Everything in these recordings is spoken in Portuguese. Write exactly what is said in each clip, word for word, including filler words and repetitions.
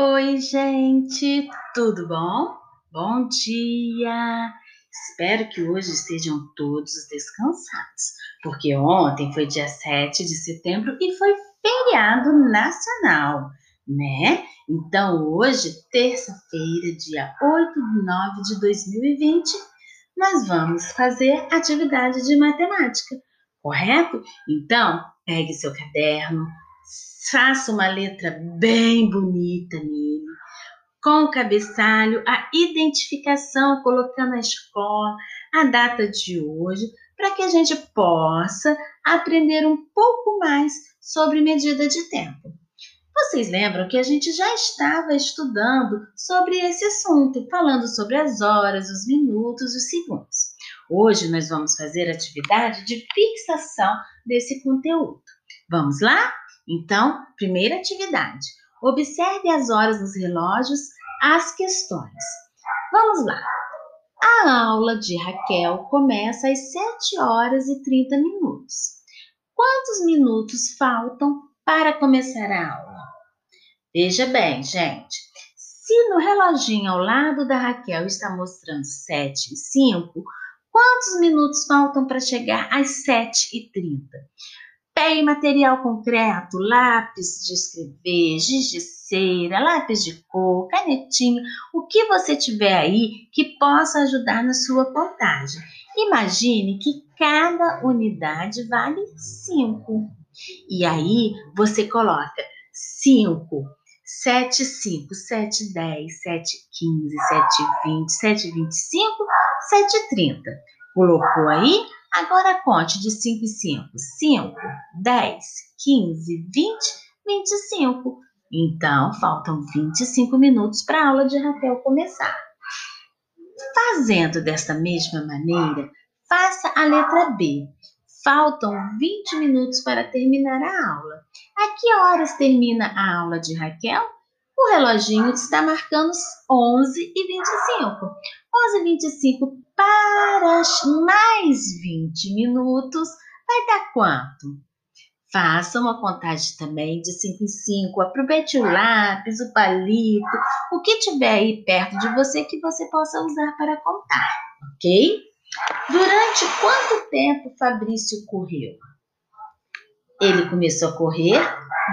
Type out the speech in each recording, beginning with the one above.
Oi, gente, tudo bom? Bom dia! Espero que hoje estejam todos descansados, porque ontem foi dia sete de setembro e foi feriado nacional, né? Então, hoje, terça-feira, dia oito de nove de dois mil e vinte, nós vamos fazer atividade de matemática, correto? Então, pegue seu caderno, faça uma letra bem bonita nele, com o cabeçalho, a identificação, colocando a escola, a data de hoje, para que a gente possa aprender um pouco mais sobre medida de tempo. Vocês lembram que a gente já estava estudando sobre esse assunto, falando sobre as horas, os minutos, os segundos. Hoje nós vamos fazer a atividade de fixação desse conteúdo. Vamos lá? Então, primeira atividade, observe as horas nos relógios, as questões. Vamos lá. A aula de Raquel começa às sete horas e trinta minutos. Quantos minutos faltam para começar a aula? Veja bem, gente, se no reloginho ao lado da Raquel está mostrando sete e cinco, quantos minutos faltam para chegar às sete e trinta? Pegue material concreto, lápis de escrever, giz de cera, lápis de cor, canetinha, o que você tiver aí que possa ajudar na sua contagem. Imagine que cada unidade vale cinco. E aí você coloca cinco, sete, cinco, sete, dez, sete, quinze, sete, vinte, sete, vinte e cinco, sete, trinta. Colocou aí? Agora conte de cinco em cinco. cinco, dez, quinze, vinte, vinte e cinco. Então, faltam vinte e cinco minutos para a aula de Raquel começar. Fazendo desta mesma maneira, faça a letra B. Faltam vinte minutos para terminar a aula. A que horas termina a aula de Raquel? O reloginho está marcando onze e vinte e cinco. onze e vinte e cinco para mais vinte minutos vai dar quanto? Faça uma contagem também de cinco em cinco. Aproveite o lápis, o palito, o que tiver aí perto de você que você possa usar para contar, ok? Durante quanto tempo Fabrício correu? Ele começou a correr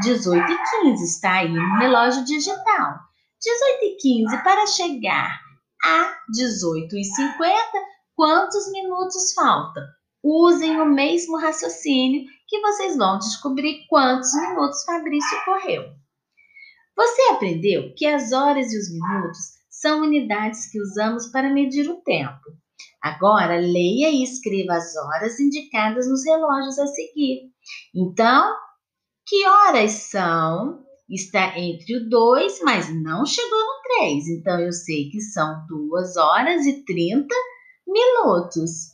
dezoito e quinze, está aí no relógio digital. dezoito e quinze para chegar a dezoito e cinquenta, quantos minutos faltam? Usem o mesmo raciocínio que vocês vão descobrir quantos minutos Fabrício correu. Você aprendeu que as horas e os minutos são unidades que usamos para medir o tempo. Agora, leia e escreva as horas indicadas nos relógios a seguir. Então, que horas são? Está entre o dois, mas não chegou no três. Então, eu sei que são duas horas e trinta minutos.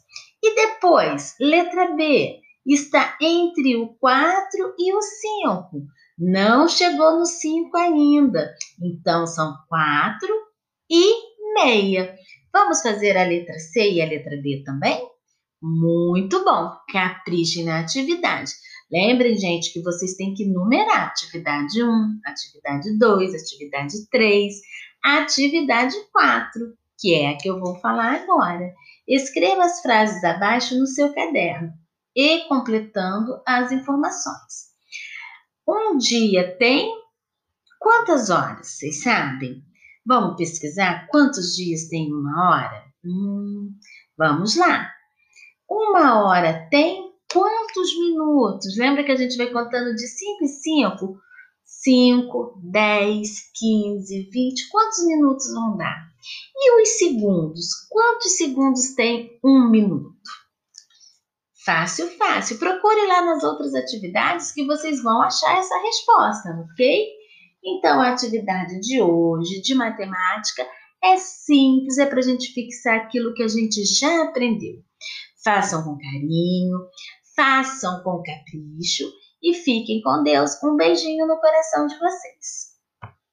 E depois, letra B, está entre o quatro e o cinco. Não chegou no cinco ainda. Então, são quatro e meia. Vamos fazer a letra C e a letra D também? Muito bom! Caprichem na atividade. Lembrem, gente, que vocês têm que numerar atividade um, atividade dois, atividade três, atividade quatro, que é a que eu vou falar agora. Escreva as frases abaixo no seu caderno e completando as informações. Um dia tem quantas horas? Vocês sabem? Vamos pesquisar quantos dias tem uma hora? Hum, vamos lá. Uma hora tem quantos minutos? Lembra que a gente vai contando de cinco em cinco? cinco, dez, quinze, vinte. Quantos minutos vão dar? E os segundos? Quantos segundos tem um minuto? Fácil, fácil. Procure lá nas outras atividades que vocês vão achar essa resposta, ok? Então, a atividade de hoje, de matemática, é simples, é para a gente fixar aquilo que a gente já aprendeu. Façam com carinho. Façam com capricho e fiquem com Deus. Um beijinho no coração de vocês.